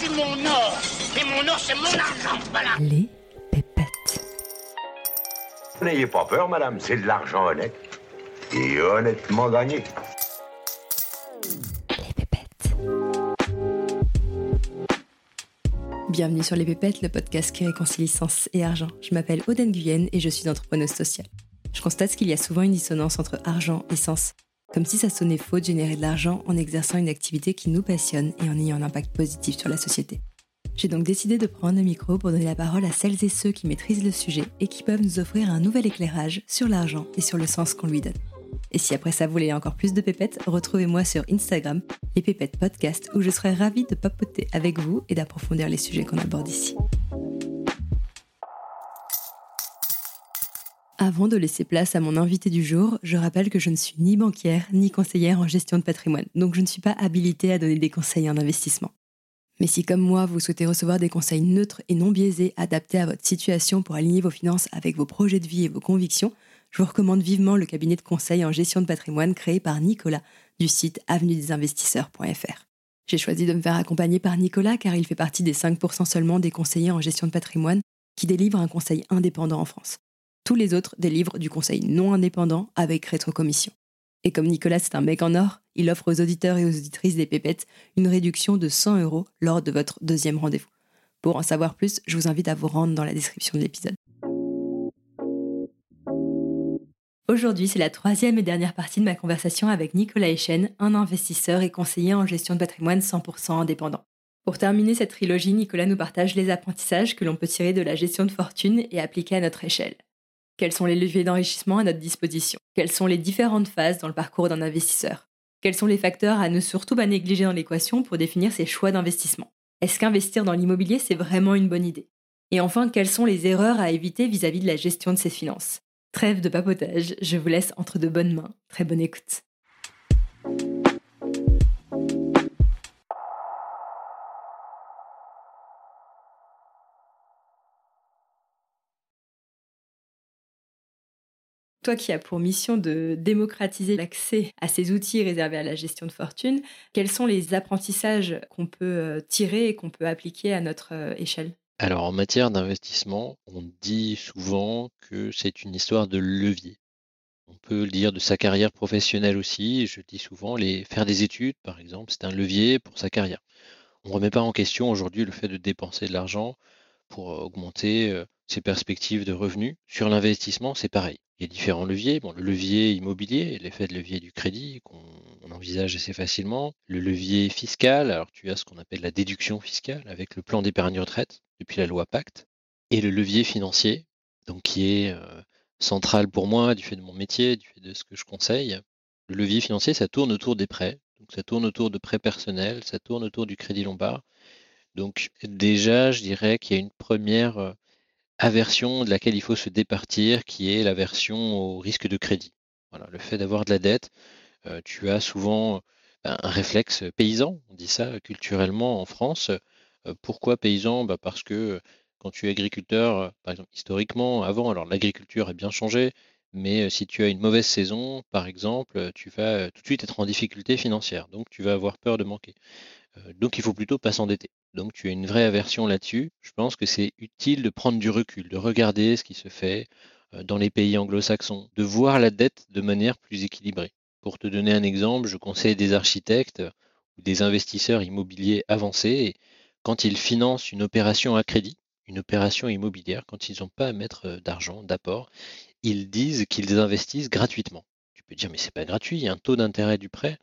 c'est mon or. Et mon or, c'est mon argent. Voilà. Les pépettes. N'ayez pas peur, madame. C'est de l'argent honnête. Et honnêtement gagné. Les pépettes. Bienvenue sur Les Pépettes, le podcast qui réconcilie sens et argent. Je m'appelle Auden Guyenne et je suis entrepreneuse sociale. Je constate qu'il y a souvent une dissonance entre argent et sens. Comme si ça sonnait faux de générer de l'argent en exerçant une activité qui nous passionne et en ayant un impact positif sur la société. J'ai donc décidé de prendre le micro pour donner la parole à celles et ceux qui maîtrisent le sujet et qui peuvent nous offrir un nouvel éclairage sur l'argent et sur le sens qu'on lui donne. Et si après ça vous voulez encore plus de pépettes, retrouvez-moi sur Instagram, les pépettes podcast, où je serai ravie de papoter avec vous et d'approfondir les sujets qu'on aborde ici. Avant de laisser place à mon invité du jour, je rappelle que je ne suis ni banquière ni conseillère en gestion de patrimoine, donc je ne suis pas habilitée à donner des conseils en investissement. Mais si comme moi, vous souhaitez recevoir des conseils neutres et non biaisés, adaptés à votre situation pour aligner vos finances avec vos projets de vie et vos convictions, je vous recommande vivement le cabinet de conseil en gestion de patrimoine créé par Nicolas du site avenuedesinvestisseurs.fr. J'ai choisi de me faire accompagner par Nicolas car il fait partie des 5% seulement des conseillers en gestion de patrimoine qui délivrent un conseil indépendant en France. Tous les autres délivrent du conseil non indépendant avec rétrocommission. Et comme Nicolas c'est un mec en or, il offre aux auditeurs et aux auditrices des pépettes une réduction de 100 € lors de votre deuxième rendez-vous. Pour en savoir plus, je vous invite à vous rendre dans la description de l'épisode. Aujourd'hui, c'est la troisième et dernière partie de ma conversation avec Nicolas Eychenne, un investisseur et conseiller en gestion de patrimoine 100% indépendant. Pour terminer cette trilogie, Nicolas nous partage les apprentissages que l'on peut tirer de la gestion de fortune et appliquer à notre échelle. Quels sont les leviers d'enrichissement à notre disposition? Quelles sont les différentes phases dans le parcours d'un investisseur? Quels sont les facteurs à ne surtout pas négliger dans l'équation pour définir ses choix d'investissement? Est-ce qu'investir dans l'immobilier, c'est vraiment une bonne idée? Et enfin, quelles sont les erreurs à éviter vis-à-vis de la gestion de ses finances? Trêve de papotage, je vous laisse entre de bonnes mains. Très bonne écoute. Toi qui as pour mission de démocratiser l'accès à ces outils réservés à la gestion de fortune, quels sont les apprentissages qu'on peut tirer et qu'on peut appliquer à notre échelle? Alors en matière d'investissement, on dit souvent que c'est une histoire de levier. On peut le dire de sa carrière professionnelle aussi. Je dis souvent, faire des études par exemple, c'est un levier pour sa carrière. On ne remet pas en question aujourd'hui le fait de dépenser de l'argent pour augmenter ses perspectives de revenus. Sur l'investissement, c'est pareil. Il y a différents leviers, le levier immobilier, l'effet de levier du crédit qu'on envisage assez facilement, le levier fiscal, alors tu as ce qu'on appelle la déduction fiscale avec le plan d'épargne retraite depuis la loi Pacte, et le levier financier, donc qui est central pour moi du fait de mon métier, du fait de ce que je conseille. Le levier financier, ça tourne autour des prêts, donc ça tourne autour de prêts personnels, ça tourne autour du crédit lombard. Donc déjà, je dirais qu'il y a une première aversion de laquelle il faut se départir, qui est l'aversion au risque de crédit. Voilà, le fait d'avoir de la dette, tu as souvent un réflexe paysan, on dit ça culturellement en France. Pourquoi paysan? Parce que quand tu es agriculteur, par exemple historiquement, avant, alors l'agriculture a bien changé, mais si tu as une mauvaise saison, par exemple, tu vas tout de suite être en difficulté financière, donc tu vas avoir peur de manquer. Donc il faut plutôt pas s'endetter. Donc tu as une vraie aversion là-dessus. Je pense que c'est utile de prendre du recul, de regarder ce qui se fait dans les pays anglo-saxons, de voir la dette de manière plus équilibrée. Pour te donner un exemple, je conseille des architectes ou des investisseurs immobiliers avancés, quand ils financent une opération à crédit, une opération immobilière, quand ils n'ont pas à mettre d'argent, d'apport, ils disent qu'ils investissent gratuitement. Tu peux dire mais c'est pas gratuit, il y a un taux d'intérêt du prêt,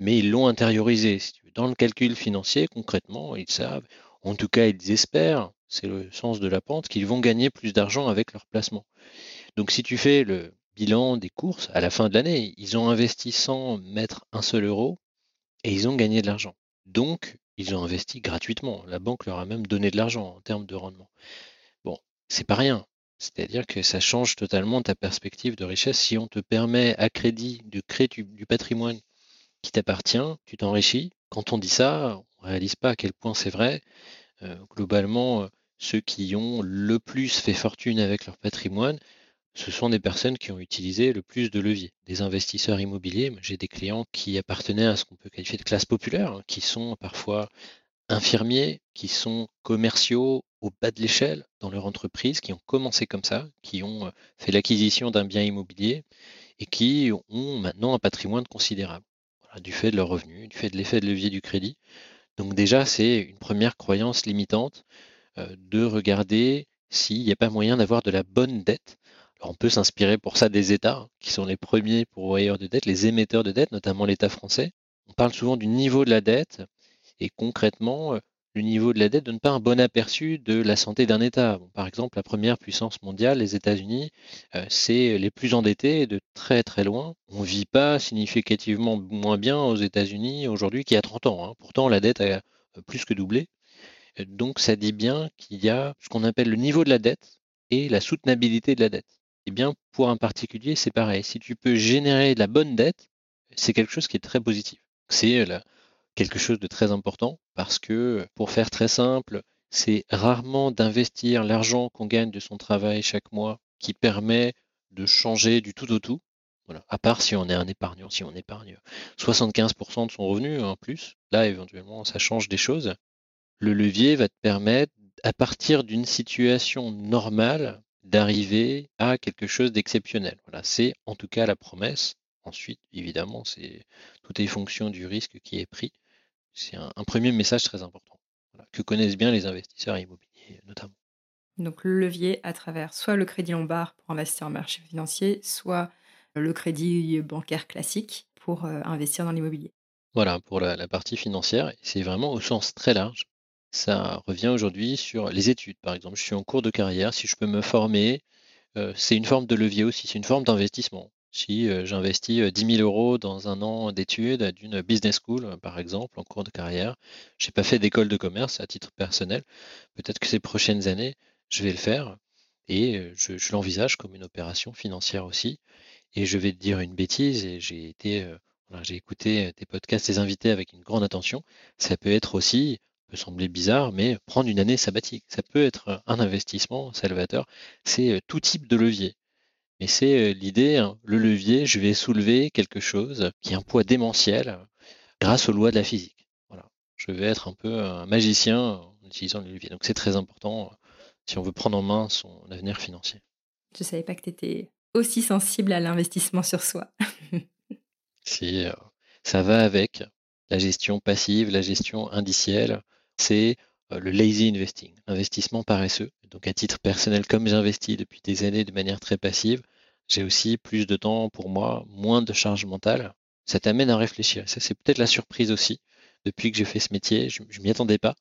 mais ils l'ont intériorisé. Dans le calcul financier, concrètement, ils savent, en tout cas ils espèrent, c'est le sens de la pente, qu'ils vont gagner plus d'argent avec leur placement. Donc si tu fais le bilan des courses, à la fin de l'année, ils ont investi sans mettre un seul euro et ils ont gagné de l'argent. Donc ils ont investi gratuitement. La banque leur a même donné de l'argent en termes de rendement. Bon, c'est pas rien. C'est-à-dire que ça change totalement ta perspective de richesse. Si on te permet à crédit de créer du patrimoine qui t'appartient, tu t'enrichis. Quand on dit ça, on ne réalise pas à quel point c'est vrai. Globalement, ceux qui ont le plus fait fortune avec leur patrimoine, ce sont des personnes qui ont utilisé le plus de leviers. Des investisseurs immobiliers, j'ai des clients qui appartenaient à ce qu'on peut qualifier de classe populaire, hein, qui sont parfois infirmiers qui sont commerciaux au bas de l'échelle dans leur entreprise, qui ont commencé comme ça, qui ont fait l'acquisition d'un bien immobilier et qui ont maintenant un patrimoine considérable, voilà, du fait de leurs revenus, du fait de l'effet de levier du crédit. Donc déjà, c'est une première croyance limitante de regarder s'il n'y a pas moyen d'avoir de la bonne dette. Alors on peut s'inspirer pour ça des États, hein, qui sont les premiers pourvoyeurs de dette, les émetteurs de dette, notamment l'État français. On parle souvent du niveau de la dette et concrètement, le niveau de la dette ne donne pas un bon aperçu de la santé d'un État. Bon, par exemple, la première puissance mondiale, les États-Unis, c'est les plus endettés de très très loin. On ne vit pas significativement moins bien aux États-Unis aujourd'hui qu'il y a 30 ans. Hein. Pourtant, la dette a plus que doublé. Donc, ça dit bien qu'il y a ce qu'on appelle le niveau de la dette et la soutenabilité de la dette. Eh bien, pour un particulier, c'est pareil. Si tu peux générer de la bonne dette, c'est quelque chose qui est très positif. C'est quelque chose de très important parce que, pour faire très simple, c'est rarement d'investir l'argent qu'on gagne de son travail chaque mois qui permet de changer du tout au tout, voilà. À part si on est un épargnant, si on épargne 75% de son revenu en plus, là éventuellement ça change des choses. Le levier va te permettre, à partir d'une situation normale, d'arriver à quelque chose d'exceptionnel. Voilà, c'est en tout cas la promesse. Ensuite, évidemment, tout est fonction du risque qui est pris. C'est un premier message très important, voilà, que connaissent bien les investisseurs immobiliers notamment. Donc le levier à travers soit le crédit lombard pour investir en marché financier, soit le crédit bancaire classique pour investir dans l'immobilier. Voilà, pour la partie financière, c'est vraiment au sens très large. Ça revient aujourd'hui sur les études, par exemple. Je suis en cours de carrière, si je peux me former, c'est une forme de levier aussi, c'est une forme d'investissement. Si j'investis 10 000 euros dans un an d'études d'une business school, par exemple, en cours de carrière, je n'ai pas fait d'école de commerce à titre personnel, peut-être que ces prochaines années, je vais le faire et je l'envisage comme une opération financière aussi. Et je vais te dire une bêtise, et j'ai écouté tes podcasts, tes invités avec une grande attention. Ça peut être aussi, peut sembler bizarre, mais prendre une année sabbatique. Ça peut être un investissement salvateur. C'est tout type de levier. Et c'est l'idée, hein, le levier, je vais soulever quelque chose qui a un poids démentiel grâce aux lois de la physique. Voilà. Je vais être un peu un magicien en utilisant le levier. Donc c'est très important si on veut prendre en main son avenir financier. Je ne savais pas que tu étais aussi sensible à l'investissement sur soi. Si, ça va avec la gestion passive, la gestion indicielle, c'est le lazy investing, investissement paresseux. Donc à titre personnel, comme j'investis depuis des années de manière très passive, j'ai aussi plus de temps pour moi, moins de charge mentale. Ça t'amène à réfléchir. Ça, c'est peut-être la surprise aussi. Depuis que j'ai fait ce métier, je m'y attendais pas.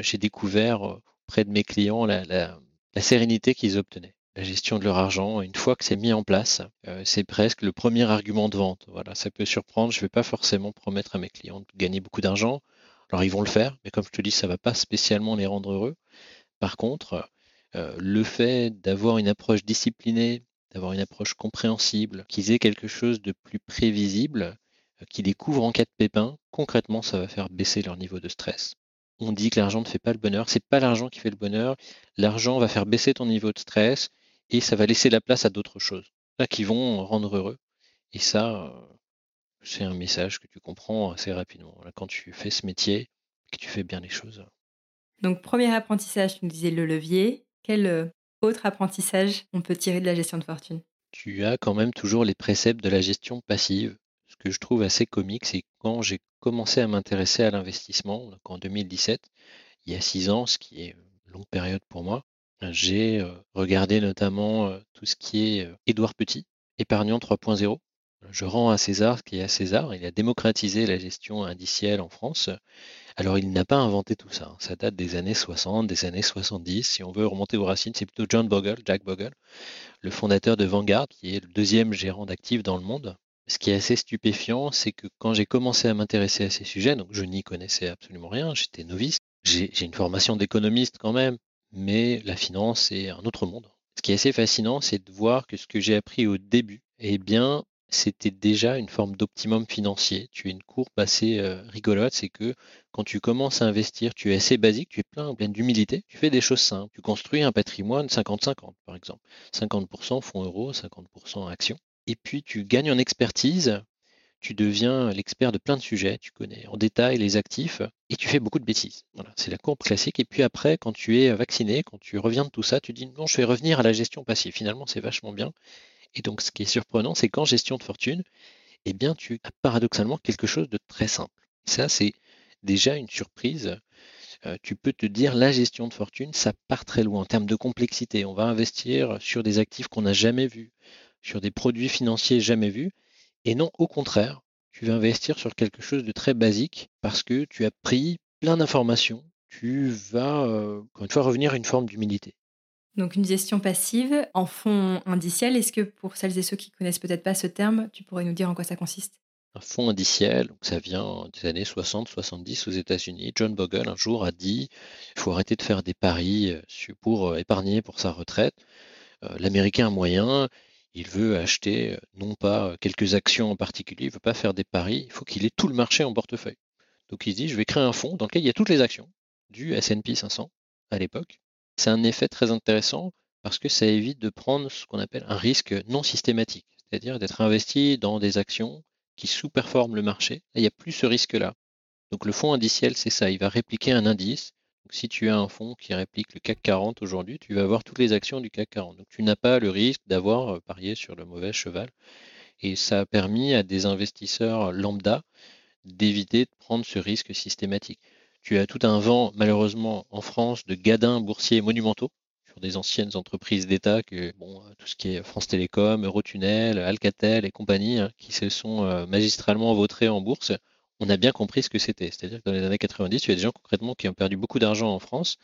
J'ai découvert auprès de mes clients la sérénité qu'ils obtenaient, la gestion de leur argent. Une fois que c'est mis en place, c'est presque le premier argument de vente. Voilà, ça peut surprendre. Je ne vais pas forcément promettre à mes clients de gagner beaucoup d'argent. Alors ils vont le faire, mais comme je te dis, ça ne va pas spécialement les rendre heureux. Par contre, le fait d'avoir une approche disciplinée, d'avoir une approche compréhensible, qu'ils aient quelque chose de plus prévisible, qu'ils découvrent en cas de pépin, concrètement, ça va faire baisser leur niveau de stress. On dit que l'argent ne fait pas le bonheur, c'est pas l'argent qui fait le bonheur. L'argent va faire baisser ton niveau de stress et ça va laisser la place à d'autres choses là, qui vont rendre heureux. Et ça, c'est un message que tu comprends assez rapidement quand tu fais ce métier, que tu fais bien les choses. Donc, premier apprentissage, tu nous disais le levier. Quel autre apprentissage on peut tirer de la gestion de fortune ? Tu as quand même toujours les préceptes de la gestion passive. Ce que je trouve assez comique, c'est quand j'ai commencé à m'intéresser à l'investissement, donc en 2017, il y a 6 ans, ce qui est une longue période pour moi, j'ai regardé notamment tout ce qui est Édouard Petit, épargnant 3.0. Je rends à César ce qui est à César. Il a démocratisé la gestion indicielle en France. Alors, il n'a pas inventé tout ça. Ça date des années 60, des années 70. Si on veut remonter aux racines, c'est plutôt John Bogle, Jack Bogle, le fondateur de Vanguard, qui est le deuxième gérant d'actifs dans le monde. Ce qui est assez stupéfiant, c'est que quand j'ai commencé à m'intéresser à ces sujets, donc je n'y connaissais absolument rien, j'étais novice. J'ai une formation d'économiste quand même, mais la finance, c'est un autre monde. Ce qui est assez fascinant, c'est de voir que ce que j'ai appris au début, c'était déjà une forme d'optimum financier. Tu as une courbe assez rigolote, c'est que quand tu commences à investir, tu es assez basique, tu es plein d'humilité, tu fais des choses simples. Tu construis un patrimoine 50-50 par exemple. 50% fonds euros, 50% actions. Et puis tu gagnes en expertise, tu deviens l'expert de plein de sujets, tu connais en détail les actifs et tu fais beaucoup de bêtises. Voilà, c'est la courbe classique. Et puis après, quand tu es vacciné, quand tu reviens de tout ça, tu dis non, je vais revenir à la gestion passive. Finalement, c'est vachement bien. Et donc, ce qui est surprenant, c'est qu'en gestion de fortune, eh bien, tu as paradoxalement quelque chose de très simple. Ça, c'est déjà une surprise. Tu peux te dire, la gestion de fortune, ça part très loin en termes de complexité. On va investir sur des actifs qu'on n'a jamais vus, sur des produits financiers jamais vus. Et non, au contraire, tu vas investir sur quelque chose de très basique parce que tu as pris plein d'informations. Tu vas, encore une fois, revenir à une forme d'humilité. Donc une gestion passive en fonds indiciels. Est-ce que pour celles et ceux qui ne connaissent peut-être pas ce terme, tu pourrais nous dire en quoi ça consiste ? Un fonds indiciel, ça vient des années 60-70 aux États-Unis. John Bogle, un jour, a dit « il faut arrêter de faire des paris pour épargner pour sa retraite ». L'Américain moyen, il veut acheter non pas quelques actions en particulier, il ne veut pas faire des paris, il faut qu'il ait tout le marché en portefeuille. Donc il se dit « je vais créer un fonds dans lequel il y a toutes les actions du S&P 500 à l'époque ». C'est un effet très intéressant parce que ça évite de prendre ce qu'on appelle un risque non systématique, c'est-à-dire d'être investi dans des actions qui sous-performe le marché, il n'y a plus ce risque-là. Donc le fonds indiciel, c'est ça, il va répliquer un indice. Donc, si tu as un fonds qui réplique le CAC 40 aujourd'hui, tu vas avoir toutes les actions du CAC 40. Donc tu n'as pas le risque d'avoir parié sur le mauvais cheval. Et ça a permis à des investisseurs lambda d'éviter de prendre ce risque systématique. Tu as tout un vent, malheureusement, en France, de gadins boursiers monumentaux sur des anciennes entreprises d'État, que tout ce qui est France Télécom, Eurotunnel, Alcatel et compagnie, qui se sont magistralement vautrés en bourse. On a bien compris ce que c'était. C'est-à-dire que dans les années 90, il y a des gens concrètement qui ont perdu beaucoup d'argent en France.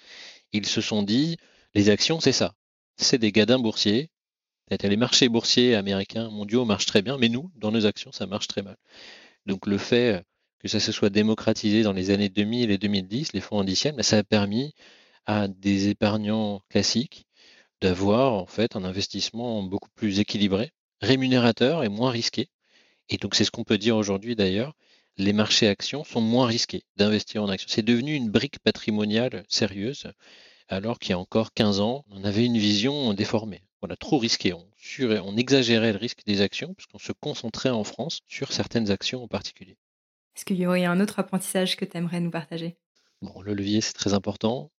Ils se sont dit, les actions, c'est ça. C'est des gadins boursiers. Les marchés boursiers américains, mondiaux marchent très bien, mais nous, dans nos actions, ça marche très mal. Donc le fait que ça se soit démocratisé dans les années 2000 et 2010, les fonds indiciels, ça a permis à des épargnants classiques d'avoir en fait un investissement beaucoup plus équilibré, rémunérateur et moins risqué. Et donc c'est ce qu'on peut dire aujourd'hui d'ailleurs, les marchés actions sont moins risqués d'investir en actions. C'est devenu une brique patrimoniale sérieuse, alors qu'il y a encore 15 ans, on avait une vision déformée. Voilà, trop risqué. On exagérait le risque des actions parce qu'on se concentrait en France sur certaines actions en particulier. Est-ce qu'il y aurait un autre apprentissage que tu aimerais nous partager ? Le levier, c'est très important.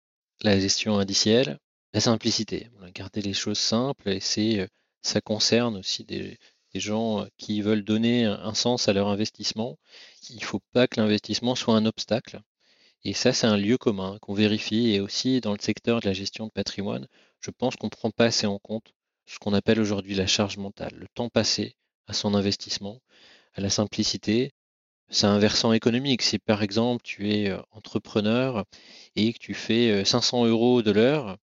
La gestion indicielle, la simplicité, garder les choses simples, et ça concerne aussi des gens qui veulent donner un sens à leur investissement. Il ne faut pas que l'investissement soit un obstacle. Et ça, c'est un lieu commun qu'on vérifie. Et aussi, dans le secteur de la gestion de patrimoine, je pense qu'on ne prend pas assez en compte ce qu'on appelle aujourd'hui la charge mentale, le temps passé à son investissement, à la simplicité. C'est un versant économique. Si par exemple tu es entrepreneur et que tu fais 500 € de l'heure,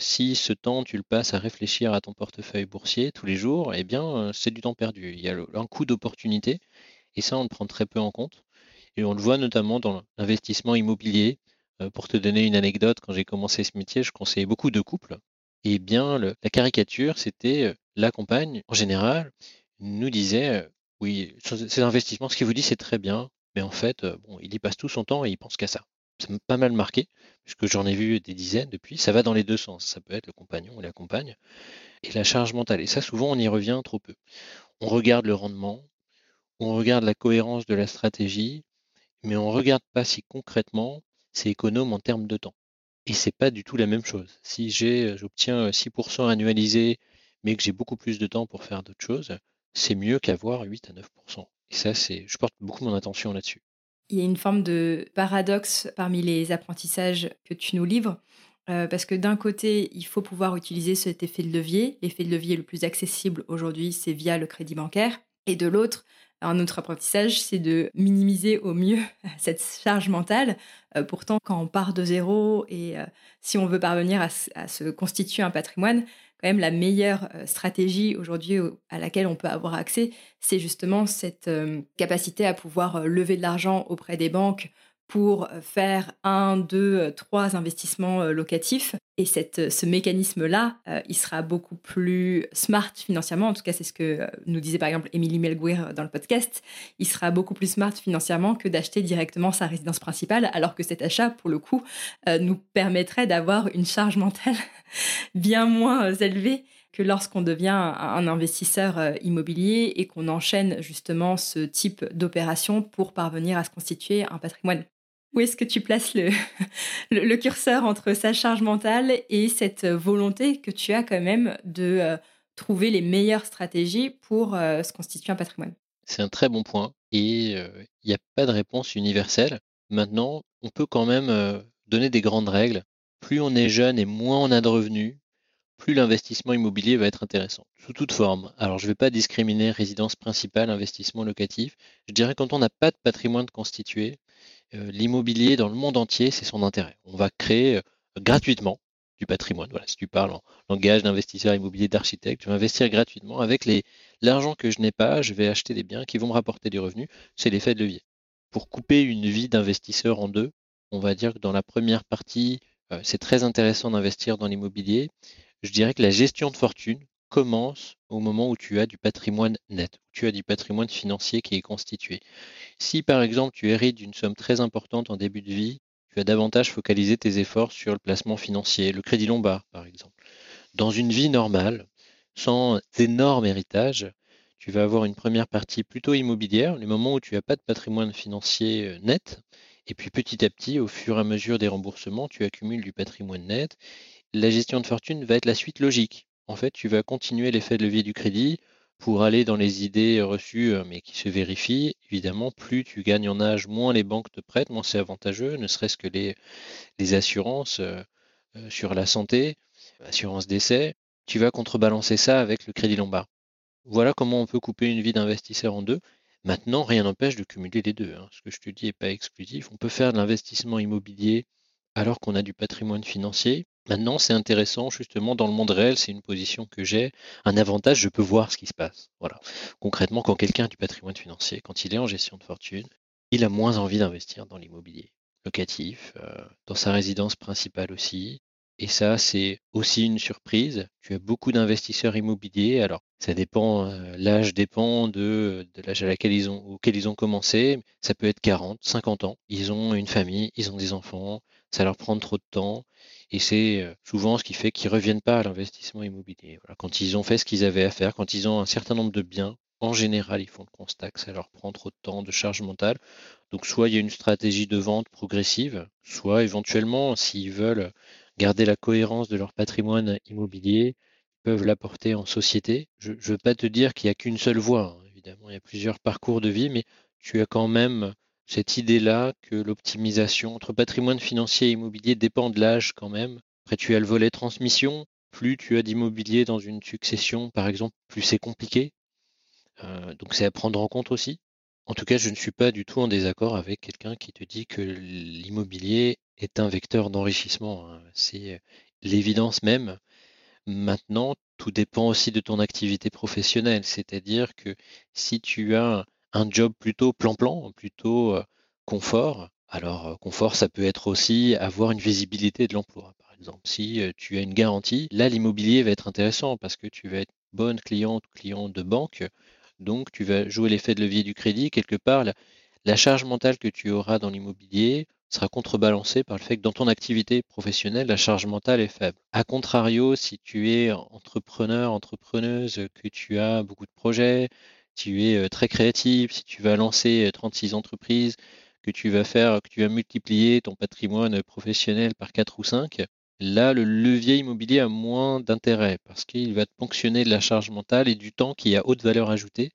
si ce temps tu le passes à réfléchir à ton portefeuille boursier tous les jours, eh bien c'est du temps perdu. Il y a un coût d'opportunité et ça on le prend très peu en compte. Et on le voit notamment dans l'investissement immobilier. Pour te donner une anecdote, quand j'ai commencé ce métier, je conseillais beaucoup de couples. Eh bien la caricature, c'était la compagne en général nous disait: oui, ces investissements, ce qu'il vous dit, c'est très bien, mais en fait, il y passe tout son temps et il pense qu'à ça. Ça m'a pas mal marqué, puisque j'en ai vu des dizaines depuis. Ça va dans les deux sens. Ça peut être le compagnon ou la compagne et la charge mentale. Et ça, souvent, on y revient trop peu. On regarde le rendement, on regarde la cohérence de la stratégie, mais on ne regarde pas si concrètement c'est économe en termes de temps. Et c'est pas du tout la même chose. Si j'obtiens 6% annualisé, mais que j'ai beaucoup plus de temps pour faire d'autres choses, c'est mieux qu'avoir 8 à 9%. Et ça, je porte beaucoup mon attention là-dessus. Il y a une forme de paradoxe parmi les apprentissages que tu nous livres, parce que d'un côté, il faut pouvoir utiliser cet effet de levier. L'effet de levier le plus accessible aujourd'hui, c'est via le crédit bancaire. Et de l'autre, un autre apprentissage, c'est de minimiser au mieux cette charge mentale. Pourtant, quand on part de zéro et si on veut parvenir à se constituer un patrimoine, quand même la meilleure stratégie aujourd'hui à laquelle on peut avoir accès, c'est justement cette capacité à pouvoir lever de l'argent auprès des banques pour faire 1, 2, 3 investissements locatifs. Et ce mécanisme-là, il sera beaucoup plus smart financièrement. En tout cas, c'est ce que nous disait par exemple Émilie Melguer dans le podcast. Il sera beaucoup plus smart financièrement que d'acheter directement sa résidence principale, alors que cet achat, pour le coup, nous permettrait d'avoir une charge mentale bien moins élevée que lorsqu'on devient un investisseur immobilier et qu'on enchaîne justement ce type d'opération pour parvenir à se constituer un patrimoine. Où est-ce que tu places le curseur entre sa charge mentale et cette volonté que tu as quand même de trouver les meilleures stratégies pour se constituer un patrimoine? C'est un très bon point et il n'y a pas de réponse universelle. Maintenant, on peut quand même donner des grandes règles. Plus on est jeune et moins on a de revenus, plus l'investissement immobilier va être intéressant, sous toute forme. Alors, je ne vais pas discriminer résidence principale, investissement locatif. Je dirais quand on n'a pas de patrimoine constitué, l'immobilier dans le monde entier, c'est son intérêt. On va créer gratuitement du patrimoine. Voilà, si tu parles en langage d'investisseur immobilier, d'architecte, je vais investir gratuitement. Avec l'argent que je n'ai pas, je vais acheter des biens qui vont me rapporter des revenus. C'est l'effet de levier. Pour couper une vie d'investisseur en deux, on va dire que dans la première partie, c'est très intéressant d'investir dans l'immobilier. Je dirais que la gestion de fortune commence au moment où tu as du patrimoine net, où tu as du patrimoine financier qui est constitué. Si par exemple tu hérites d'une somme très importante en début de vie, tu as davantage focalisé tes efforts sur le placement financier, le crédit lombard par exemple. Dans une vie normale, sans énorme héritage, tu vas avoir une première partie plutôt immobilière, les moments où tu n'as pas de patrimoine financier net, et puis petit à petit, au fur et à mesure des remboursements, tu accumules du patrimoine net. La gestion de fortune va être la suite logique. En fait, tu vas continuer l'effet de levier du crédit pour aller dans les idées reçues, mais qui se vérifient. Évidemment, plus tu gagnes en âge, moins les banques te prêtent, moins c'est avantageux, ne serait-ce que les assurances sur la santé, assurance décès. Tu vas contrebalancer ça avec le crédit lombard. Voilà comment on peut couper une vie d'investisseur en deux. Maintenant, rien n'empêche de cumuler les deux. Ce que je te dis n'est pas exclusif. On peut faire de l'investissement immobilier alors qu'on a du patrimoine financier. Maintenant, c'est intéressant, justement, dans le monde réel, c'est une position que j'ai. Un avantage, je peux voir ce qui se passe. Voilà. Concrètement, quand quelqu'un a du patrimoine financier, quand il est en gestion de fortune, il a moins envie d'investir dans l'immobilier locatif, dans sa résidence principale aussi. Et ça, c'est aussi une surprise. Tu as beaucoup d'investisseurs immobiliers. Alors, ça dépend, l'âge dépend de l'âge auquel ils ont commencé. Ça peut être 40, 50 ans. Ils ont une famille, ils ont des enfants. Ça leur prend trop de temps et c'est souvent ce qui fait qu'ils ne reviennent pas à l'investissement immobilier. Voilà. Quand ils ont fait ce qu'ils avaient à faire, quand ils ont un certain nombre de biens, en général, ils font le constat que ça leur prend trop de temps, de charge mentale. Donc soit il y a une stratégie de vente progressive, soit éventuellement, s'ils veulent garder la cohérence de leur patrimoine immobilier, ils peuvent l'apporter en société. Je ne veux pas te dire qu'il n'y a qu'une seule voie. Évidemment, il y a plusieurs parcours de vie, mais tu as quand même cette idée-là que l'optimisation entre patrimoine financier et immobilier dépend de l'âge quand même. Après, tu as le volet transmission. Plus tu as d'immobilier dans une succession, par exemple, plus c'est compliqué. Donc, c'est à prendre en compte aussi. En tout cas, je ne suis pas du tout en désaccord avec quelqu'un qui te dit que l'immobilier est un vecteur d'enrichissement. C'est l'évidence même. Maintenant, tout dépend aussi de ton activité professionnelle. C'est-à-dire que si tu as un job plutôt plan-plan, plutôt confort. Alors, confort, ça peut être aussi avoir une visibilité de l'emploi, par exemple. Si tu as une garantie, là, l'immobilier va être intéressant parce que tu vas être bonne cliente ou client de banque. Donc, tu vas jouer l'effet de levier du crédit. Quelque part, la charge mentale que tu auras dans l'immobilier sera contrebalancée par le fait que dans ton activité professionnelle, la charge mentale est faible. A contrario, si tu es entrepreneur, entrepreneuse, que tu as beaucoup de projets, tu es très créatif, si tu vas lancer 36 entreprises, que tu vas multiplier ton patrimoine professionnel par 4 ou 5, là, le levier immobilier a moins d'intérêt parce qu'il va te ponctionner de la charge mentale et du temps qui a haute valeur ajoutée.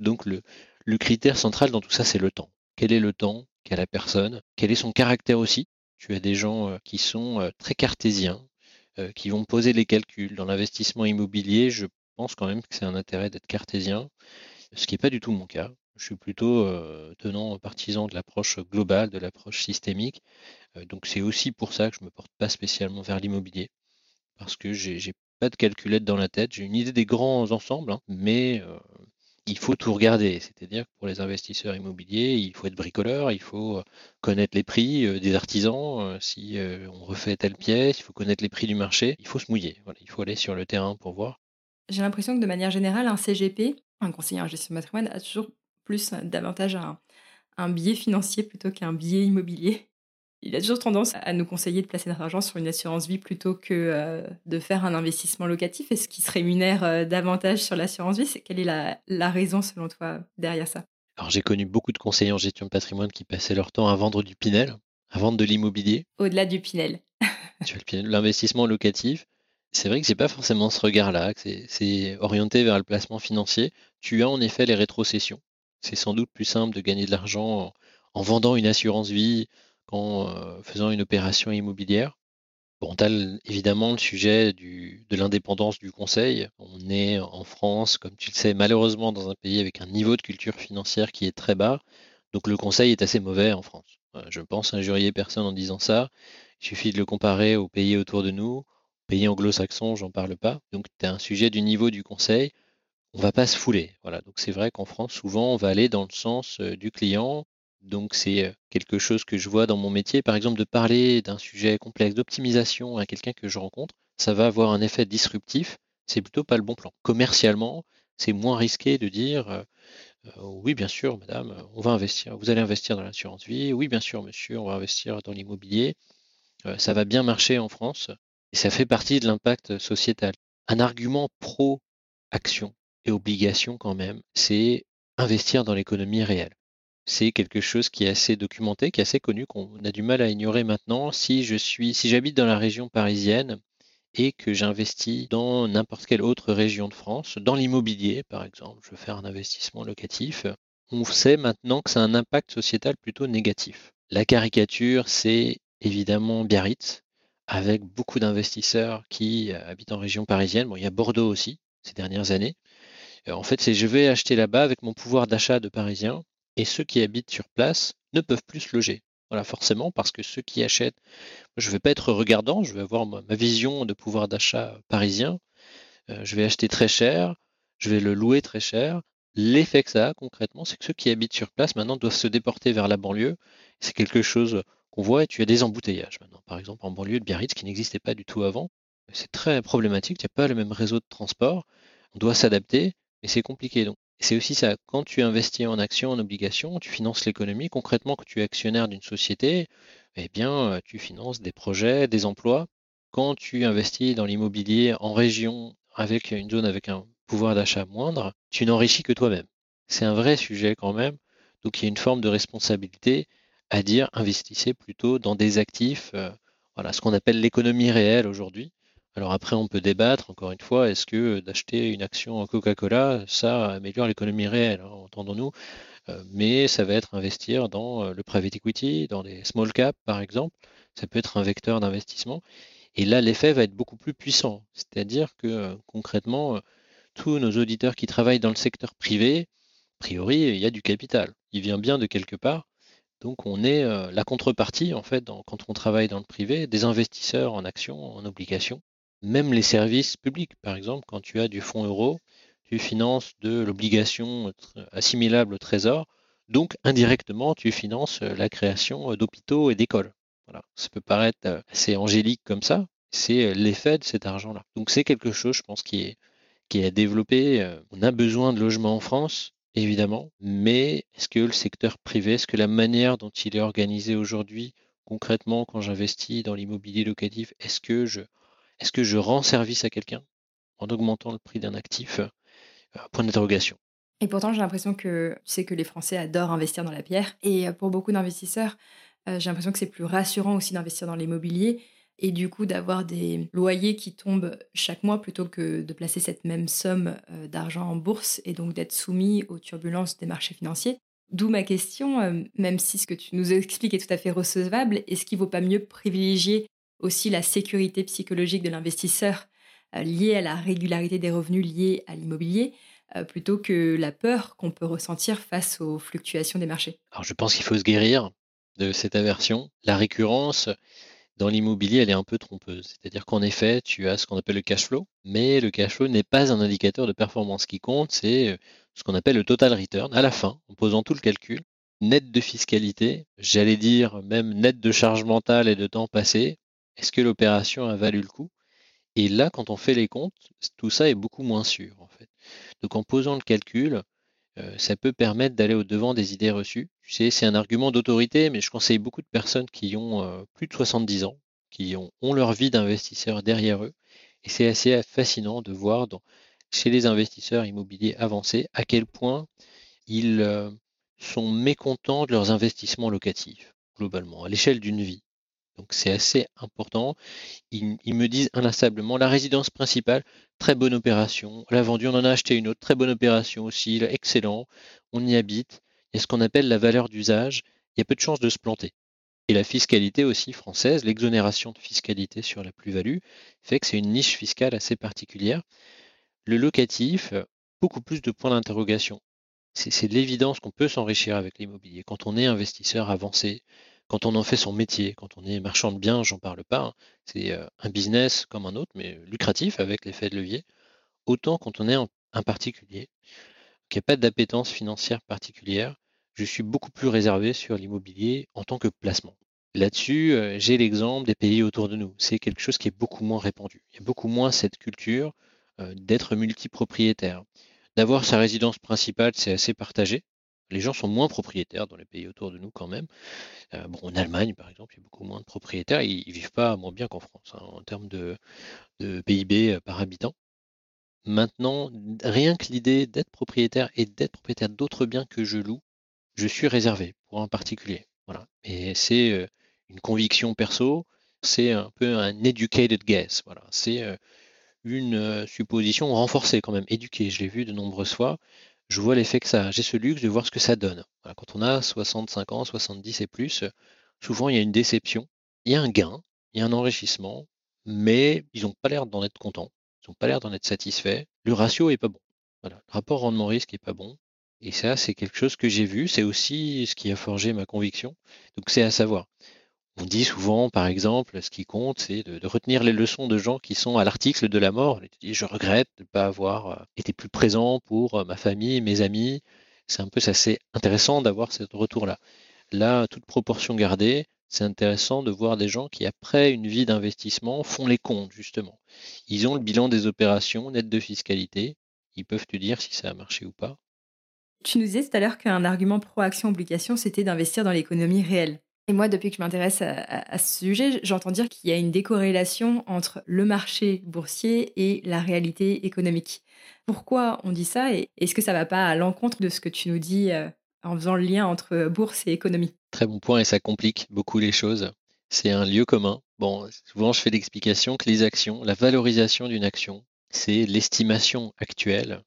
Donc, le critère central dans tout ça, c'est le temps. Quel est le temps qu'a la personne? Quel est son caractère aussi? Tu as des gens qui sont très cartésiens, qui vont poser les calculs. Dans l'investissement immobilier, je pense quand même que c'est un intérêt d'être cartésien. Ce qui n'est pas du tout mon cas. Je suis plutôt tenant, partisan de l'approche globale, de l'approche systémique. Donc c'est aussi pour ça que je ne me porte pas spécialement vers l'immobilier, parce que j'ai pas de calculette dans la tête. J'ai une idée des grands ensembles, mais il faut tout regarder. C'est-à-dire que pour les investisseurs immobiliers, il faut être bricoleur, il faut connaître les prix des artisans. Si on refait telle pièce, il faut connaître les prix du marché. Il faut se mouiller. Voilà, il faut aller sur le terrain pour voir. J'ai l'impression que de manière générale, un CGP, un conseiller en gestion de patrimoine, a toujours davantage un biais financier plutôt qu'un biais immobilier. Il a toujours tendance à nous conseiller de placer notre argent sur une assurance vie plutôt que de faire un investissement locatif. Est-ce qu'il se rémunère davantage sur l'assurance vie? Quelle est la raison, selon toi, derrière ça? Alors, j'ai connu beaucoup de conseillers en gestion de patrimoine qui passaient leur temps à vendre du Pinel, à vendre de l'immobilier. Au-delà du Pinel. L'investissement locatif, c'est vrai que c'est pas forcément ce regard-là, que c'est orienté vers le placement financier. Tu as en effet les rétrocessions. C'est sans doute plus simple de gagner de l'argent en vendant une assurance vie qu'en faisant une opération immobilière. Bon, tu as évidemment le sujet de l'indépendance du conseil. On est en France, comme tu le sais, malheureusement dans un pays avec un niveau de culture financière qui est très bas. Donc le conseil est assez mauvais en France. Je pense injurier personne en disant ça. Il suffit de le comparer aux pays autour de nous. Pays anglo-saxons, j'en parle pas. Donc tu as un sujet du niveau du conseil. On va pas se fouler. Voilà. Donc c'est vrai qu'en France, souvent, on va aller dans le sens du client. Donc c'est quelque chose que je vois dans mon métier. Par exemple, de parler d'un sujet complexe d'optimisation à quelqu'un que je rencontre, ça va avoir un effet disruptif. C'est plutôt pas le bon plan. Commercialement, c'est moins risqué de dire oui, bien sûr, madame, on va investir. Vous allez investir dans l'assurance vie. Oui, bien sûr, monsieur, on va investir dans l'immobilier. Ça va bien marcher en France. Et ça fait partie de l'impact sociétal. Un argument pro-action et obligation quand même, c'est investir dans l'économie réelle. C'est quelque chose qui est assez documenté, qui est assez connu, qu'on a du mal à ignorer maintenant. Si j'habite dans la région parisienne et que j'investis dans n'importe quelle autre région de France, dans l'immobilier par exemple, je veux faire un investissement locatif, on sait maintenant que ça a un impact sociétal plutôt négatif. La caricature, c'est évidemment Biarritz, avec beaucoup d'investisseurs qui habitent en région parisienne. Bon, il y a Bordeaux aussi, ces dernières années. En fait, c'est je vais acheter là-bas avec mon pouvoir d'achat de Parisien. Et ceux qui habitent sur place ne peuvent plus se loger. Voilà, forcément, parce que ceux qui achètent, je ne vais pas être regardant, je vais avoir ma vision de pouvoir d'achat parisien, je vais acheter très cher, je vais le louer très cher. L'effet que ça a concrètement, c'est que ceux qui habitent sur place maintenant doivent se déporter vers la banlieue. C'est quelque chose qu'on voit, et tu as des embouteillages maintenant, par exemple en banlieue de Biarritz, qui n'existait pas du tout avant. C'est très problématique, il n'y a pas le même réseau de transport, on doit s'adapter, et c'est compliqué donc. C'est aussi ça, quand tu investis en actions, en obligations, tu finances l'économie. Concrètement, quand tu es actionnaire d'une société, eh bien, tu finances des projets, des emplois. Quand tu investis dans l'immobilier en région, avec une zone avec un pouvoir d'achat moindre, tu n'enrichis que toi-même. C'est un vrai sujet quand même. Donc, il y a une forme de responsabilité à dire investissez plutôt dans des actifs, voilà, ce qu'on appelle l'économie réelle aujourd'hui. Alors après, on peut débattre, encore une fois, est-ce que d'acheter une action en Coca-Cola, ça améliore l'économie réelle, hein, entendons-nous, mais ça va être investir dans le private equity, dans les small caps par exemple, ça peut être un vecteur d'investissement, et là l'effet va être beaucoup plus puissant, c'est-à-dire que concrètement, tous nos auditeurs qui travaillent dans le secteur privé, a priori, il y a du capital, il vient bien de quelque part, donc on est la contrepartie, en fait, quand on travaille dans le privé, des investisseurs en actions, en obligations. Même les services publics, par exemple, quand tu as du fonds euro, tu finances de l'obligation assimilable au trésor, donc indirectement, tu finances la création d'hôpitaux et d'écoles. Voilà. Ça peut paraître assez angélique comme ça, c'est l'effet de cet argent-là. Donc c'est quelque chose, je pense, qui est à développer. On a besoin de logements en France, évidemment, mais est-ce que le secteur privé, est-ce que la manière dont il est organisé aujourd'hui, concrètement, quand j'investis dans l'immobilier locatif, est-ce que je rends service à quelqu'un en augmentant le prix d'un actif? Point d'interrogation. Et pourtant, j'ai l'impression que tu sais que les Français adorent investir dans la pierre. Et pour beaucoup d'investisseurs, j'ai l'impression que c'est plus rassurant aussi d'investir dans l'immobilier et du coup d'avoir des loyers qui tombent chaque mois plutôt que de placer cette même somme d'argent en bourse et donc d'être soumis aux turbulences des marchés financiers. D'où ma question, même si ce que tu nous expliques est tout à fait recevable, est-ce qu'il ne vaut pas mieux privilégier aussi la sécurité psychologique de l'investisseur liée à la régularité des revenus liés à l'immobilier, plutôt que la peur qu'on peut ressentir face aux fluctuations des marchés? Alors je pense qu'il faut se guérir de cette aversion. La récurrence dans l'immobilier, elle est un peu trompeuse. C'est-à-dire qu'en effet, tu as ce qu'on appelle le cash flow, mais le cash flow n'est pas un indicateur de performance. Ce qui compte, c'est ce qu'on appelle le total return. À la fin, en posant tout le calcul, net de fiscalité, j'allais dire même net de charge mentale et de temps passé, est-ce que l'opération a valu le coup? Et là, quand on fait les comptes, tout ça est beaucoup moins sûr, en fait. Donc, en posant le calcul, ça peut permettre d'aller au-devant des idées reçues. Tu sais, c'est un argument d'autorité, mais je conseille beaucoup de personnes qui ont plus de 70 ans, qui ont leur vie d'investisseur derrière eux. Et c'est assez fascinant de voir chez les investisseurs immobiliers avancés à quel point ils sont mécontents de leurs investissements locatifs, globalement, à l'échelle d'une vie. Donc c'est assez important. Ils me disent inlassablement, la résidence principale, très bonne opération. On l'a vendue, on en a acheté une autre, très bonne opération aussi, excellent. On y habite. Il y a ce qu'on appelle la valeur d'usage. Il y a peu de chances de se planter. Et la fiscalité aussi française, l'exonération de fiscalité sur la plus-value, fait que c'est une niche fiscale assez particulière. Le locatif, beaucoup plus de points d'interrogation. C'est de l'évidence qu'on peut s'enrichir avec l'immobilier. Quand on est investisseur avancé, quand on en fait son métier, quand on est marchand de biens, j'en parle pas, hein. C'est un business comme un autre, mais lucratif avec l'effet de levier, autant quand on est un particulier, qui n'a pas d'appétence financière particulière, je suis beaucoup plus réservé sur l'immobilier en tant que placement. Là-dessus, j'ai l'exemple des pays autour de nous. C'est quelque chose qui est beaucoup moins répandu. Il y a beaucoup moins cette culture d'être multipropriétaire. D'avoir sa résidence principale, c'est assez partagé. Les gens sont moins propriétaires dans les pays autour de nous quand même. En Allemagne, par exemple, il y a beaucoup moins de propriétaires. Ils ne vivent pas moins bien qu'en France, hein, en termes de PIB par habitant. Maintenant, rien que l'idée d'être propriétaire et d'être propriétaire d'autres biens que je loue, je suis réservé pour un particulier. Voilà. Et c'est une conviction perso, c'est un peu un educated guess. Voilà. C'est une supposition renforcée quand même, éduquée. Je l'ai vu de nombreuses fois. Je vois l'effet que ça a. J'ai ce luxe de voir ce que ça donne. Voilà, quand on a 65 ans, 70 et plus, souvent il y a une déception, il y a un gain, il y a un enrichissement, mais ils n'ont pas l'air d'en être contents, ils n'ont pas l'air d'en être satisfaits. Le ratio n'est pas bon. Voilà, le rapport rendement-risque n'est pas bon. Et ça, c'est quelque chose que j'ai vu. C'est aussi ce qui a forgé ma conviction. Donc c'est à savoir. On dit souvent, par exemple, ce qui compte, c'est de retenir les leçons de gens qui sont à l'article de la mort. Je regrette de ne pas avoir été plus présent pour ma famille, mes amis. C'est un peu ça, c'est intéressant d'avoir ce retour-là. Là, toute proportion gardée, c'est intéressant de voir des gens qui, après une vie d'investissement, font les comptes, justement. Ils ont le bilan des opérations, net de fiscalité. Ils peuvent te dire si ça a marché ou pas. Tu nous disais tout à l'heure qu'un argument pro-action-obligation, c'était d'investir dans l'économie réelle. Et moi, depuis que je m'intéresse à ce sujet, j'entends dire qu'il y a une décorrélation entre le marché boursier et la réalité économique. Pourquoi on dit ça et est-ce que ça ne va pas à l'encontre de ce que tu nous dis en faisant le lien entre bourse et économie ? Très bon point et ça complique beaucoup les choses. C'est un lieu commun. Bon, souvent, je fais l'explication que les actions, la valorisation d'une action, c'est l'estimation actuelle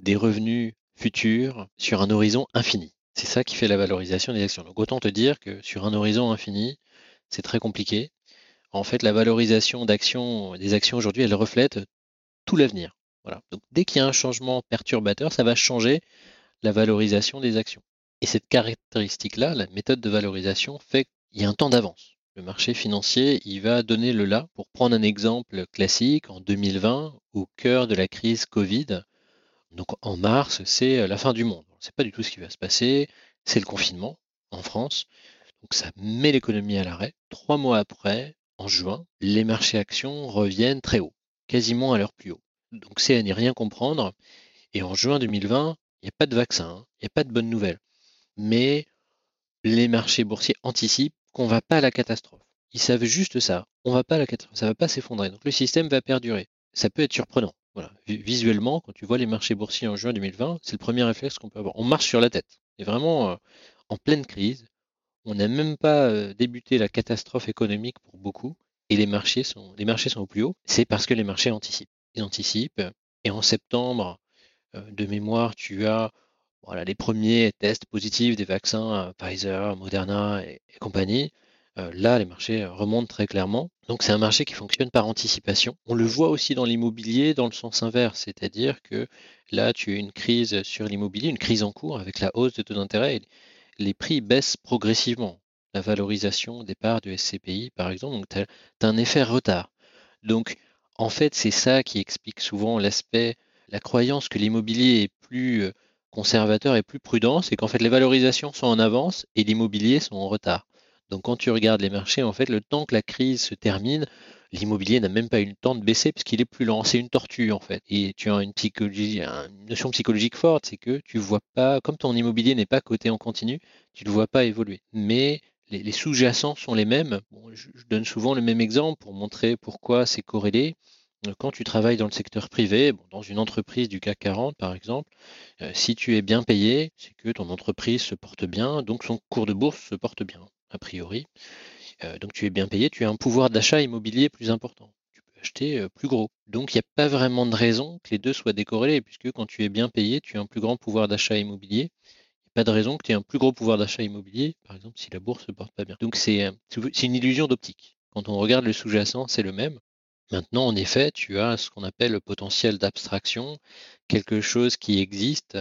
des revenus futurs sur un horizon infini. C'est ça qui fait la valorisation des actions. Donc autant te dire que sur un horizon infini, c'est très compliqué. En fait, la valorisation des actions aujourd'hui, elle reflète tout l'avenir. Voilà. Donc dès qu'il y a un changement perturbateur, ça va changer la valorisation des actions. Et cette caractéristique-là, la méthode de valorisation, fait qu'il y a un temps d'avance. Le marché financier, il va donner le là. Pour prendre un exemple classique, en 2020, au cœur de la crise Covid, donc en mars, c'est la fin du monde. On ne sait pas du tout ce qui va se passer, c'est le confinement en France, donc ça met l'économie à l'arrêt. 3 mois après, en juin, les marchés actions reviennent très haut, quasiment à leur plus haut. Donc c'est à n'y rien comprendre, et en juin 2020, il n'y a pas de vaccin, il n'y a pas de bonnes nouvelles. Mais les marchés boursiers anticipent qu'on ne va pas à la catastrophe. Ils savent juste ça, on ne va pas à la catastrophe, ça ne va pas s'effondrer, donc le système va perdurer. Ça peut être surprenant. Voilà. Visuellement, quand tu vois les marchés boursiers en juin 2020, c'est le premier réflexe qu'on peut avoir. On marche sur la tête. C'est vraiment en pleine crise. On n'a même pas débuté la catastrophe économique pour beaucoup. Et les marchés sont au plus haut. C'est parce que les marchés anticipent. Ils anticipent. Et en septembre, de mémoire, tu as les premiers tests positifs des vaccins Pfizer, Moderna et compagnie. Là, les marchés remontent très clairement. Donc, c'est un marché qui fonctionne par anticipation. On le voit aussi dans l'immobilier dans le sens inverse, c'est-à-dire que là, tu as une crise sur l'immobilier, une crise en cours avec la hausse de taux d'intérêt. Les prix baissent progressivement. La valorisation des parts du SCPI, par exemple, donc tu as un effet retard. Donc, en fait, c'est ça qui explique souvent l'aspect, la croyance que l'immobilier est plus conservateur et plus prudent, c'est qu'en fait, les valorisations sont en avance et l'immobilier sont en retard. Donc quand tu regardes les marchés, en fait, le temps que la crise se termine, l'immobilier n'a même pas eu le temps de baisser puisqu'il est plus lent. C'est une tortue, en fait. Et tu as une notion psychologique forte, c'est que tu ne vois pas, comme ton immobilier n'est pas coté en continu, tu ne le vois pas évoluer. Mais les sous-jacents sont les mêmes. Bon, je donne souvent le même exemple pour montrer pourquoi c'est corrélé. Quand tu travailles dans le secteur privé, dans une entreprise du CAC 40 par exemple, si tu es bien payé, c'est que ton entreprise se porte bien, donc son cours de bourse se porte bien, a priori. Donc tu es bien payé, tu as un pouvoir d'achat immobilier plus important. Tu peux acheter plus gros. Donc il n'y a pas vraiment de raison que les deux soient décorrélés, puisque quand tu es bien payé, tu as un plus grand pouvoir d'achat immobilier. Pas de raison que tu aies un plus gros pouvoir d'achat immobilier, par exemple, si la bourse ne se porte pas bien. Donc, c'est une illusion d'optique. Quand on regarde le sous-jacent, c'est le même. Maintenant, en effet, tu as ce qu'on appelle le potentiel d'abstraction. Quelque chose qui existe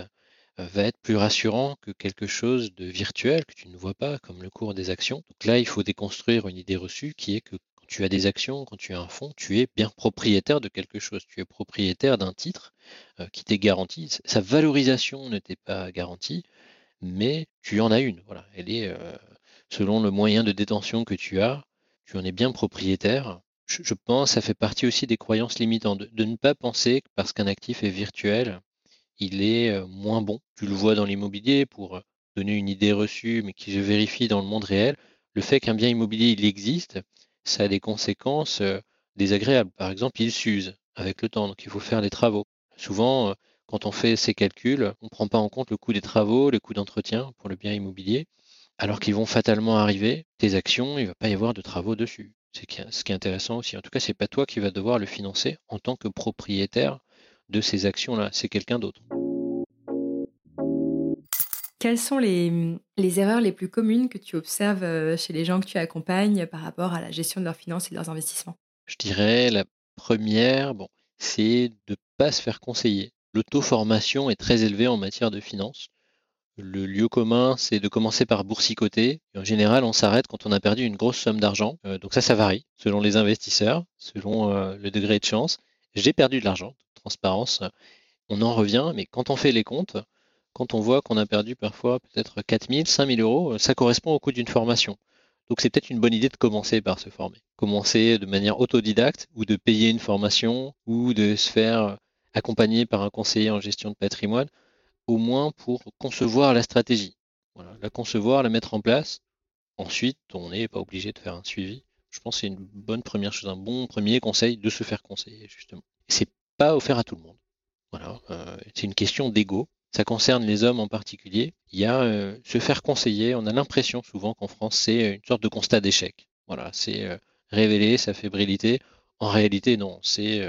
va être plus rassurant que quelque chose de virtuel, que tu ne vois pas, comme le cours des actions. Donc là, il faut déconstruire une idée reçue qui est que quand tu as des actions, quand tu as un fonds, tu es bien propriétaire de quelque chose. Tu es propriétaire d'un titre qui t'est garanti. Sa valorisation ne t'est pas garantie, mais tu en as une. Voilà. Elle est, selon le moyen de détention que tu as, tu en es bien propriétaire. Je pense que ça fait partie aussi des croyances limitantes, de ne pas penser que parce qu'un actif est virtuel, il est moins bon. Tu le vois dans l'immobilier pour donner une idée reçue, mais qui se vérifie dans le monde réel. Le fait qu'un bien immobilier il existe, ça a des conséquences désagréables. Par exemple, il s'use avec le temps, donc il faut faire des travaux. Souvent, quand on fait ces calculs, on ne prend pas en compte le coût des travaux, le coût d'entretien pour le bien immobilier, alors qu'ils vont fatalement arriver. Tes actions, il ne va pas y avoir de travaux dessus. C'est ce qui est intéressant aussi. En tout cas, ce n'est pas toi qui vas devoir le financer en tant que propriétaire de ces actions-là. C'est quelqu'un d'autre. Quelles sont les erreurs les plus communes que tu observes chez les gens que tu accompagnes par rapport à la gestion de leurs finances et de leurs investissements ? Je dirais la première, c'est de ne pas se faire conseiller. L'auto-formation est très élevée en matière de finance. Le lieu commun, c'est de commencer par boursicoter. En général, on s'arrête quand on a perdu une grosse somme d'argent. Donc ça varie selon les investisseurs, selon le degré de chance. J'ai perdu de l'argent, transparence. On en revient, mais quand on fait les comptes, quand on voit qu'on a perdu parfois peut-être 4 000, 5 000 euros, ça correspond au coût d'une formation. Donc c'est peut-être une bonne idée de commencer par se former. Commencer de manière autodidacte ou de payer une formation ou de se faire accompagné par un conseiller en gestion de patrimoine, au moins pour concevoir la stratégie. Voilà, la concevoir, la mettre en place. Ensuite, on n'est pas obligé de faire un suivi. Je pense que c'est une bonne première chose, un bon premier conseil de se faire conseiller, justement. C'est pas offert à tout le monde. Voilà, c'est une question d'ego. Ça concerne les hommes en particulier. Il y a se faire conseiller. On a l'impression souvent qu'en France, c'est une sorte de constat d'échec. Voilà, c'est révéler sa fébrilité. En réalité, non, c'est...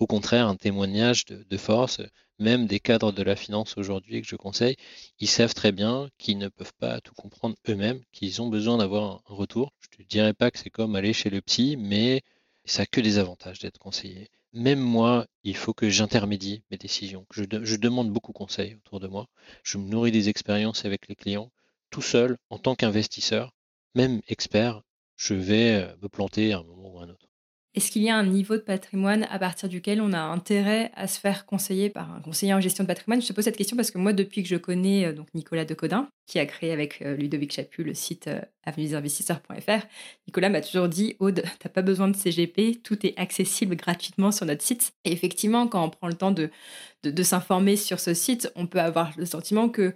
au contraire, un témoignage de force. Même des cadres de la finance aujourd'hui que je conseille, ils savent très bien qu'ils ne peuvent pas tout comprendre eux-mêmes, qu'ils ont besoin d'avoir un retour. Je ne te dirais pas que c'est comme aller chez le psy, mais ça n'a que des avantages d'être conseillé. Même moi, il faut que j'intermédie mes décisions. Je demande beaucoup de conseils autour de moi. Je me nourris des expériences avec les clients. Tout seul, en tant qu'investisseur, même expert, je vais me planter à un moment ou à un autre. Est-ce qu'il y a un niveau de patrimoine à partir duquel on a intérêt à se faire conseiller par un conseiller en gestion de patrimoine ? Je te pose cette question parce que moi, depuis que je connais donc Nicolas Decaudin, qui a créé avec Ludovic Chaput le site avenuedesinvestisseurs.fr, Nicolas m'a toujours dit « Aude, t'as pas besoin de CGP, tout est accessible gratuitement sur notre site ». Et effectivement, quand on prend le temps de s'informer sur ce site, on peut avoir le sentiment que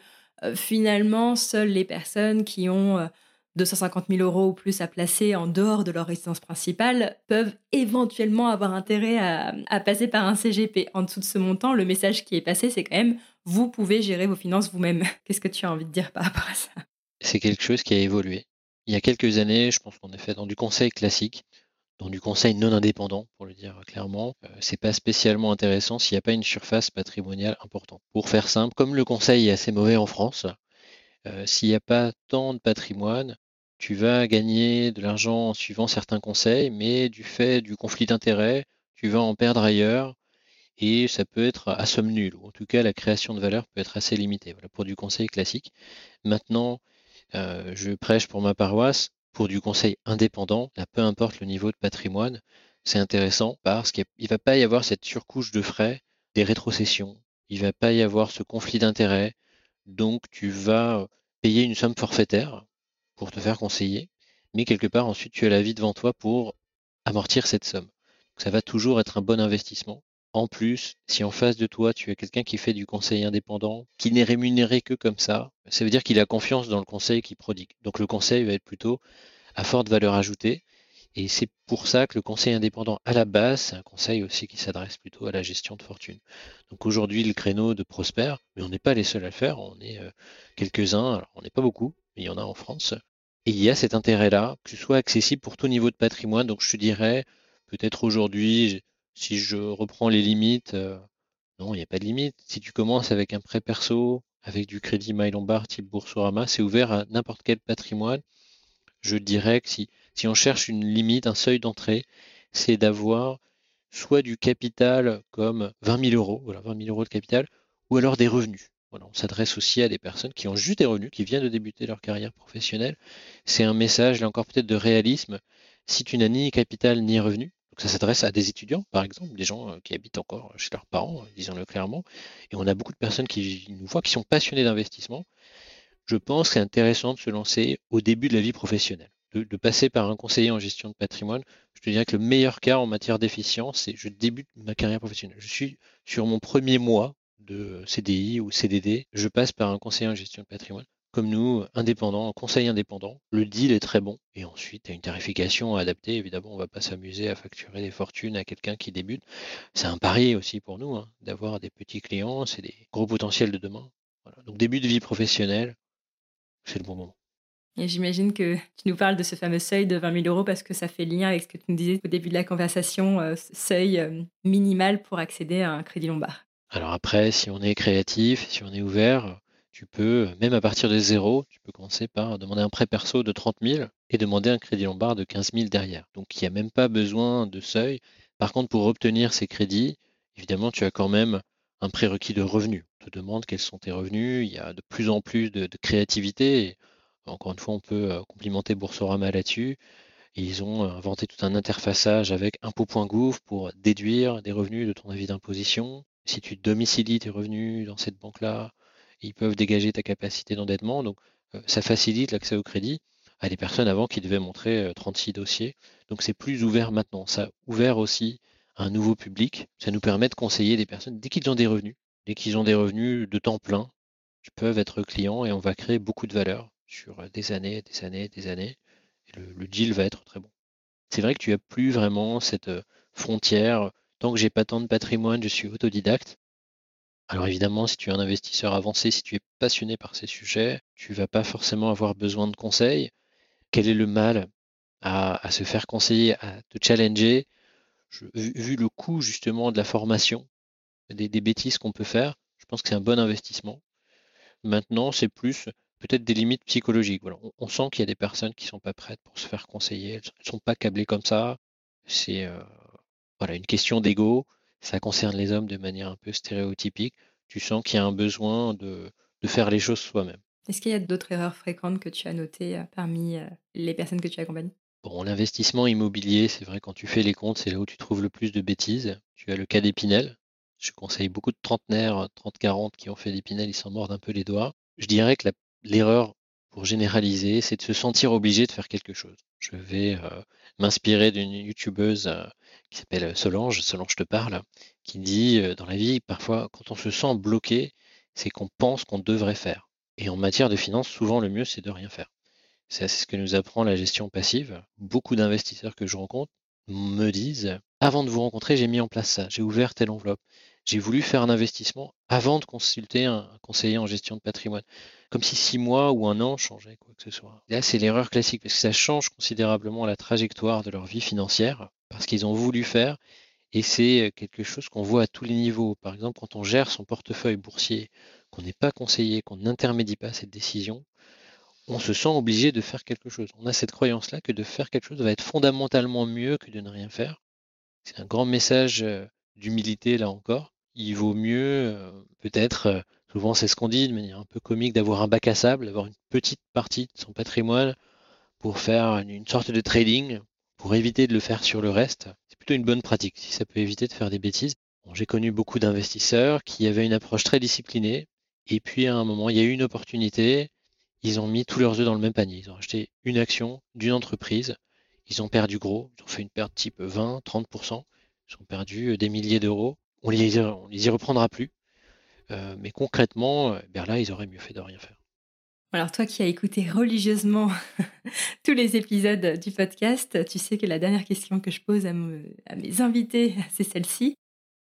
finalement, seules les personnes qui ont... 250 000 euros ou plus à placer en dehors de leur résidence principale peuvent éventuellement avoir intérêt à passer par un CGP. En dessous de ce montant, le message qui est passé, c'est quand même « vous pouvez gérer vos finances vous-même ». Qu'est-ce que tu as envie de dire par rapport à ça ? C'est quelque chose qui a évolué. Il y a quelques années, je pense qu'on est fait dans du conseil classique, dans du conseil non indépendant, pour le dire clairement. C'est pas spécialement intéressant s'il n'y a pas une surface patrimoniale importante. Pour faire simple, comme le conseil est assez mauvais en France, s'il n'y a pas tant de patrimoine, tu vas gagner de l'argent en suivant certains conseils, mais du fait du conflit d'intérêts, tu vas en perdre ailleurs et ça peut être à somme nulle. En tout cas, la création de valeur peut être assez limitée. Voilà, pour du conseil classique. Maintenant, je prêche pour ma paroisse, pour du conseil indépendant, là, peu importe le niveau de patrimoine, c'est intéressant parce qu'il ne va pas y avoir cette surcouche de frais, des rétrocessions, il ne va pas y avoir ce conflit d'intérêts, donc tu vas payer une somme forfaitaire pour te faire conseiller, mais quelque part ensuite tu as la vie devant toi pour amortir cette somme. Donc, ça va toujours être un bon investissement. En plus, si en face de toi, tu as quelqu'un qui fait du conseil indépendant, qui n'est rémunéré que comme ça veut dire qu'il a confiance dans le conseil qu'il prodigue. Donc le conseil va être plutôt à forte valeur ajoutée. Et c'est pour ça que le conseil indépendant, à la base, c'est un conseil aussi qui s'adresse plutôt à la gestion de fortune. Donc aujourd'hui, le créneau de prospère, mais on n'est pas les seuls à le faire, on est quelques-uns, alors on n'est pas beaucoup, mais il y en a en France. Et il y a cet intérêt-là, que ce soit accessible pour tout niveau de patrimoine. Donc je te dirais, peut-être aujourd'hui, si je reprends les limites, non, il n'y a pas de limite. Si tu commences avec un prêt perso, avec du crédit maille lombard type Boursorama, c'est ouvert à n'importe quel patrimoine. Je dirais que si on cherche une limite, un seuil d'entrée, c'est d'avoir soit du capital comme 20 000 euros, voilà, 20 000 euros de capital, ou alors des revenus. Voilà, on s'adresse aussi à des personnes qui ont juste des revenus, qui viennent de débuter leur carrière professionnelle. C'est un message, là encore peut-être de réalisme, si tu n'as ni capital ni revenu. Donc ça s'adresse à des étudiants, par exemple, des gens qui habitent encore chez leurs parents, disons-le clairement. Et on a beaucoup de personnes qui nous voient, qui sont passionnées d'investissement. Je pense que c'est intéressant de se lancer au début de la vie professionnelle, de passer par un conseiller en gestion de patrimoine. Je te dirais que le meilleur cas en matière d'efficience, c'est je débute ma carrière professionnelle. Je suis sur mon premier mois de CDI ou CDD, je passe par un conseiller en gestion de patrimoine. Comme nous, indépendants, conseil indépendant, le deal est très bon. Et ensuite, une tarification à adapter. Évidemment, on ne va pas s'amuser à facturer des fortunes à quelqu'un qui débute. C'est un pari aussi pour nous, hein, d'avoir des petits clients, c'est des gros potentiels de demain. Voilà. Donc début de vie professionnelle, c'est le bon moment. Et j'imagine que tu nous parles de ce fameux seuil de 20 000 euros parce que ça fait lien avec ce que tu nous disais au début de la conversation, seuil minimal pour accéder à un crédit lombard. Alors après, si on est créatif, si on est ouvert, tu peux, même à partir de zéro, tu peux commencer par demander un prêt perso de 30 000 et demander un crédit lombard de 15 000 derrière. Donc, il n'y a même pas besoin de seuil. Par contre, pour obtenir ces crédits, évidemment, tu as quand même un prérequis de revenus. On te demande quels sont tes revenus. Il y a de plus en plus de créativité. Et encore une fois, on peut complimenter Boursorama là-dessus. Et ils ont inventé tout un interfaçage avec impôts.gouv pour déduire des revenus de ton avis d'imposition. Si tu domicilies tes revenus dans cette banque-là, ils peuvent dégager ta capacité d'endettement. Donc, ça facilite l'accès au crédit à des personnes avant qui devaient montrer 36 dossiers. Donc, c'est plus ouvert maintenant. Ça a ouvert aussi à un nouveau public. Ça nous permet de conseiller des personnes dès qu'ils ont des revenus. Dès qu'ils ont des revenus de temps plein, ils peuvent être clients et on va créer beaucoup de valeur sur des années, des années, des années. Et le deal va être très bon. C'est vrai que tu n'as plus vraiment cette frontière. Tant que j'ai pas tant de patrimoine, je suis autodidacte. Alors évidemment, si tu es un investisseur avancé, si tu es passionné par ces sujets, tu ne vas pas forcément avoir besoin de conseils. Quel est le mal à se faire conseiller, à te challenger ? Vu le coût justement de la formation, des bêtises qu'on peut faire, je pense que c'est un bon investissement. Maintenant, c'est plus peut-être des limites psychologiques. Voilà, on sent qu'il y a des personnes qui ne sont pas prêtes pour se faire conseiller, elles ne sont pas câblées comme ça. C'est voilà, une question d'ego. Ça concerne les hommes de manière un peu stéréotypique. Tu sens qu'il y a un besoin de faire les choses soi-même. Est-ce qu'il y a d'autres erreurs fréquentes que tu as notées parmi les personnes que tu accompagnes ? Bon, l'investissement immobilier, c'est vrai, quand tu fais les comptes, c'est là où tu trouves le plus de bêtises. Tu as le cas des Pinel. Je conseille beaucoup de trentenaires, 30-40, qui ont fait des Pinel, ils s'en mordent un peu les doigts. Je dirais que l'erreur, pour généraliser, c'est de se sentir obligé de faire quelque chose. Je vais m'inspirer d'une youtubeuse qui s'appelle Solange te parle, qui dit dans la vie, parfois, quand on se sent bloqué, c'est qu'on pense qu'on devrait faire. Et en matière de finance, souvent, le mieux, c'est de rien faire. C'est ce que nous apprend la gestion passive. Beaucoup d'investisseurs que je rencontre me disent, avant de vous rencontrer, j'ai mis en place ça, j'ai ouvert telle enveloppe. J'ai voulu faire un investissement avant de consulter un conseiller en gestion de patrimoine. Comme si 6 mois ou 1 an changeaient quoi que ce soit. Là, c'est l'erreur classique parce que ça change considérablement la trajectoire de leur vie financière parce qu'ils ont voulu faire et c'est quelque chose qu'on voit à tous les niveaux. Par exemple, quand on gère son portefeuille boursier, qu'on n'est pas conseillé, qu'on n'intermédie pas cette décision, on se sent obligé de faire quelque chose. On a cette croyance-là que de faire quelque chose va être fondamentalement mieux que de ne rien faire. C'est un grand message d'humilité là encore. Il vaut mieux, peut-être, souvent c'est ce qu'on dit de manière un peu comique, d'avoir un bac à sable, d'avoir une petite partie de son patrimoine pour faire une sorte de trading, pour éviter de le faire sur le reste. C'est plutôt une bonne pratique, si ça peut éviter de faire des bêtises. Bon, j'ai connu beaucoup d'investisseurs qui avaient une approche très disciplinée, et puis à un moment, il y a eu une opportunité, ils ont mis tous leurs œufs dans le même panier. Ils ont acheté une action d'une entreprise, ils ont perdu gros, ils ont fait une perte type 20, 30%, ils ont perdu des milliers d'euros. On les y reprendra plus. Mais concrètement, là, ils auraient mieux fait de rien faire. Alors toi qui as écouté religieusement tous les épisodes du podcast, tu sais que la dernière question que je pose à mes invités, c'est celle-ci.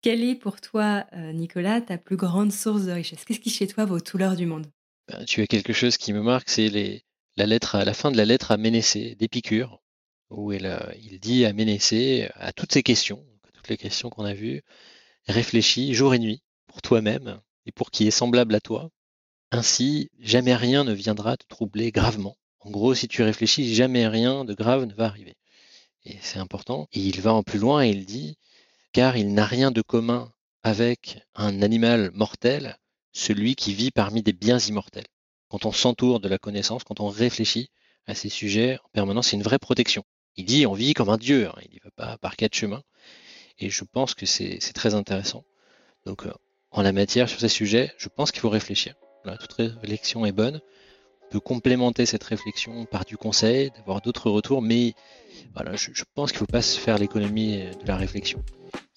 Quelle est pour toi, Nicolas, ta plus grande source de richesse? Qu'est-ce qui chez toi vaut tout l'or du monde? Tu as quelque chose qui me marque, c'est la fin de la lettre à Ménécée d'Épicure, où il dit à Ménécée, à toutes ces questions, toutes les questions qu'on a vues, réfléchis jour et nuit pour toi-même et pour qui est semblable à toi. Ainsi, jamais rien ne viendra te troubler gravement. En gros, si tu réfléchis, jamais rien de grave ne va arriver. Et c'est important. Et il va en plus loin et il dit, car il n'a rien de commun avec un animal mortel, celui qui vit parmi des biens immortels. Quand on s'entoure de la connaissance, quand on réfléchit à ces sujets en permanence, c'est une vraie protection. Il dit, on vit comme un dieu, hein, il n'y va pas par quatre chemins. Et je pense que c'est très intéressant. Donc, en la matière, sur ces sujets, je pense qu'il faut réfléchir. Voilà, toute réflexion est bonne. On peut complémenter cette réflexion par du conseil, d'avoir d'autres retours, mais voilà, je pense qu'il ne faut pas se faire l'économie de la réflexion,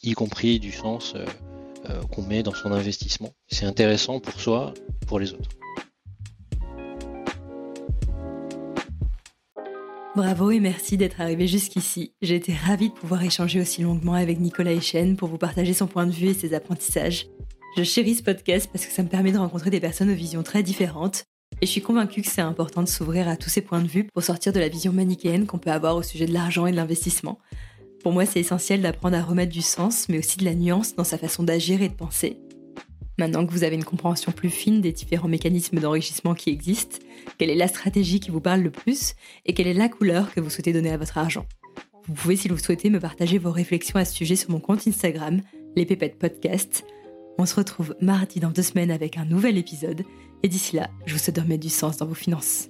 y compris du sens qu'on met dans son investissement. C'est intéressant pour soi, pour les autres. Bravo et merci d'être arrivé jusqu'ici. J'ai été ravie de pouvoir échanger aussi longuement avec Nicolas Eychenne pour vous partager son point de vue et ses apprentissages. Je chéris ce podcast parce que ça me permet de rencontrer des personnes aux visions très différentes et je suis convaincue que c'est important de s'ouvrir à tous ces points de vue pour sortir de la vision manichéenne qu'on peut avoir au sujet de l'argent et de l'investissement. Pour moi, c'est essentiel d'apprendre à remettre du sens, mais aussi de la nuance dans sa façon d'agir et de penser. Maintenant que vous avez une compréhension plus fine des différents mécanismes d'enrichissement qui existent, quelle est la stratégie qui vous parle le plus et quelle est la couleur que vous souhaitez donner à votre argent? Vous pouvez, si vous le souhaitez, me partager vos réflexions à ce sujet sur mon compte Instagram, Les Pépettes Podcast. On se retrouve mardi dans 2 semaines avec un nouvel épisode. Et d'ici là, je vous souhaite de remettre du sens dans vos finances.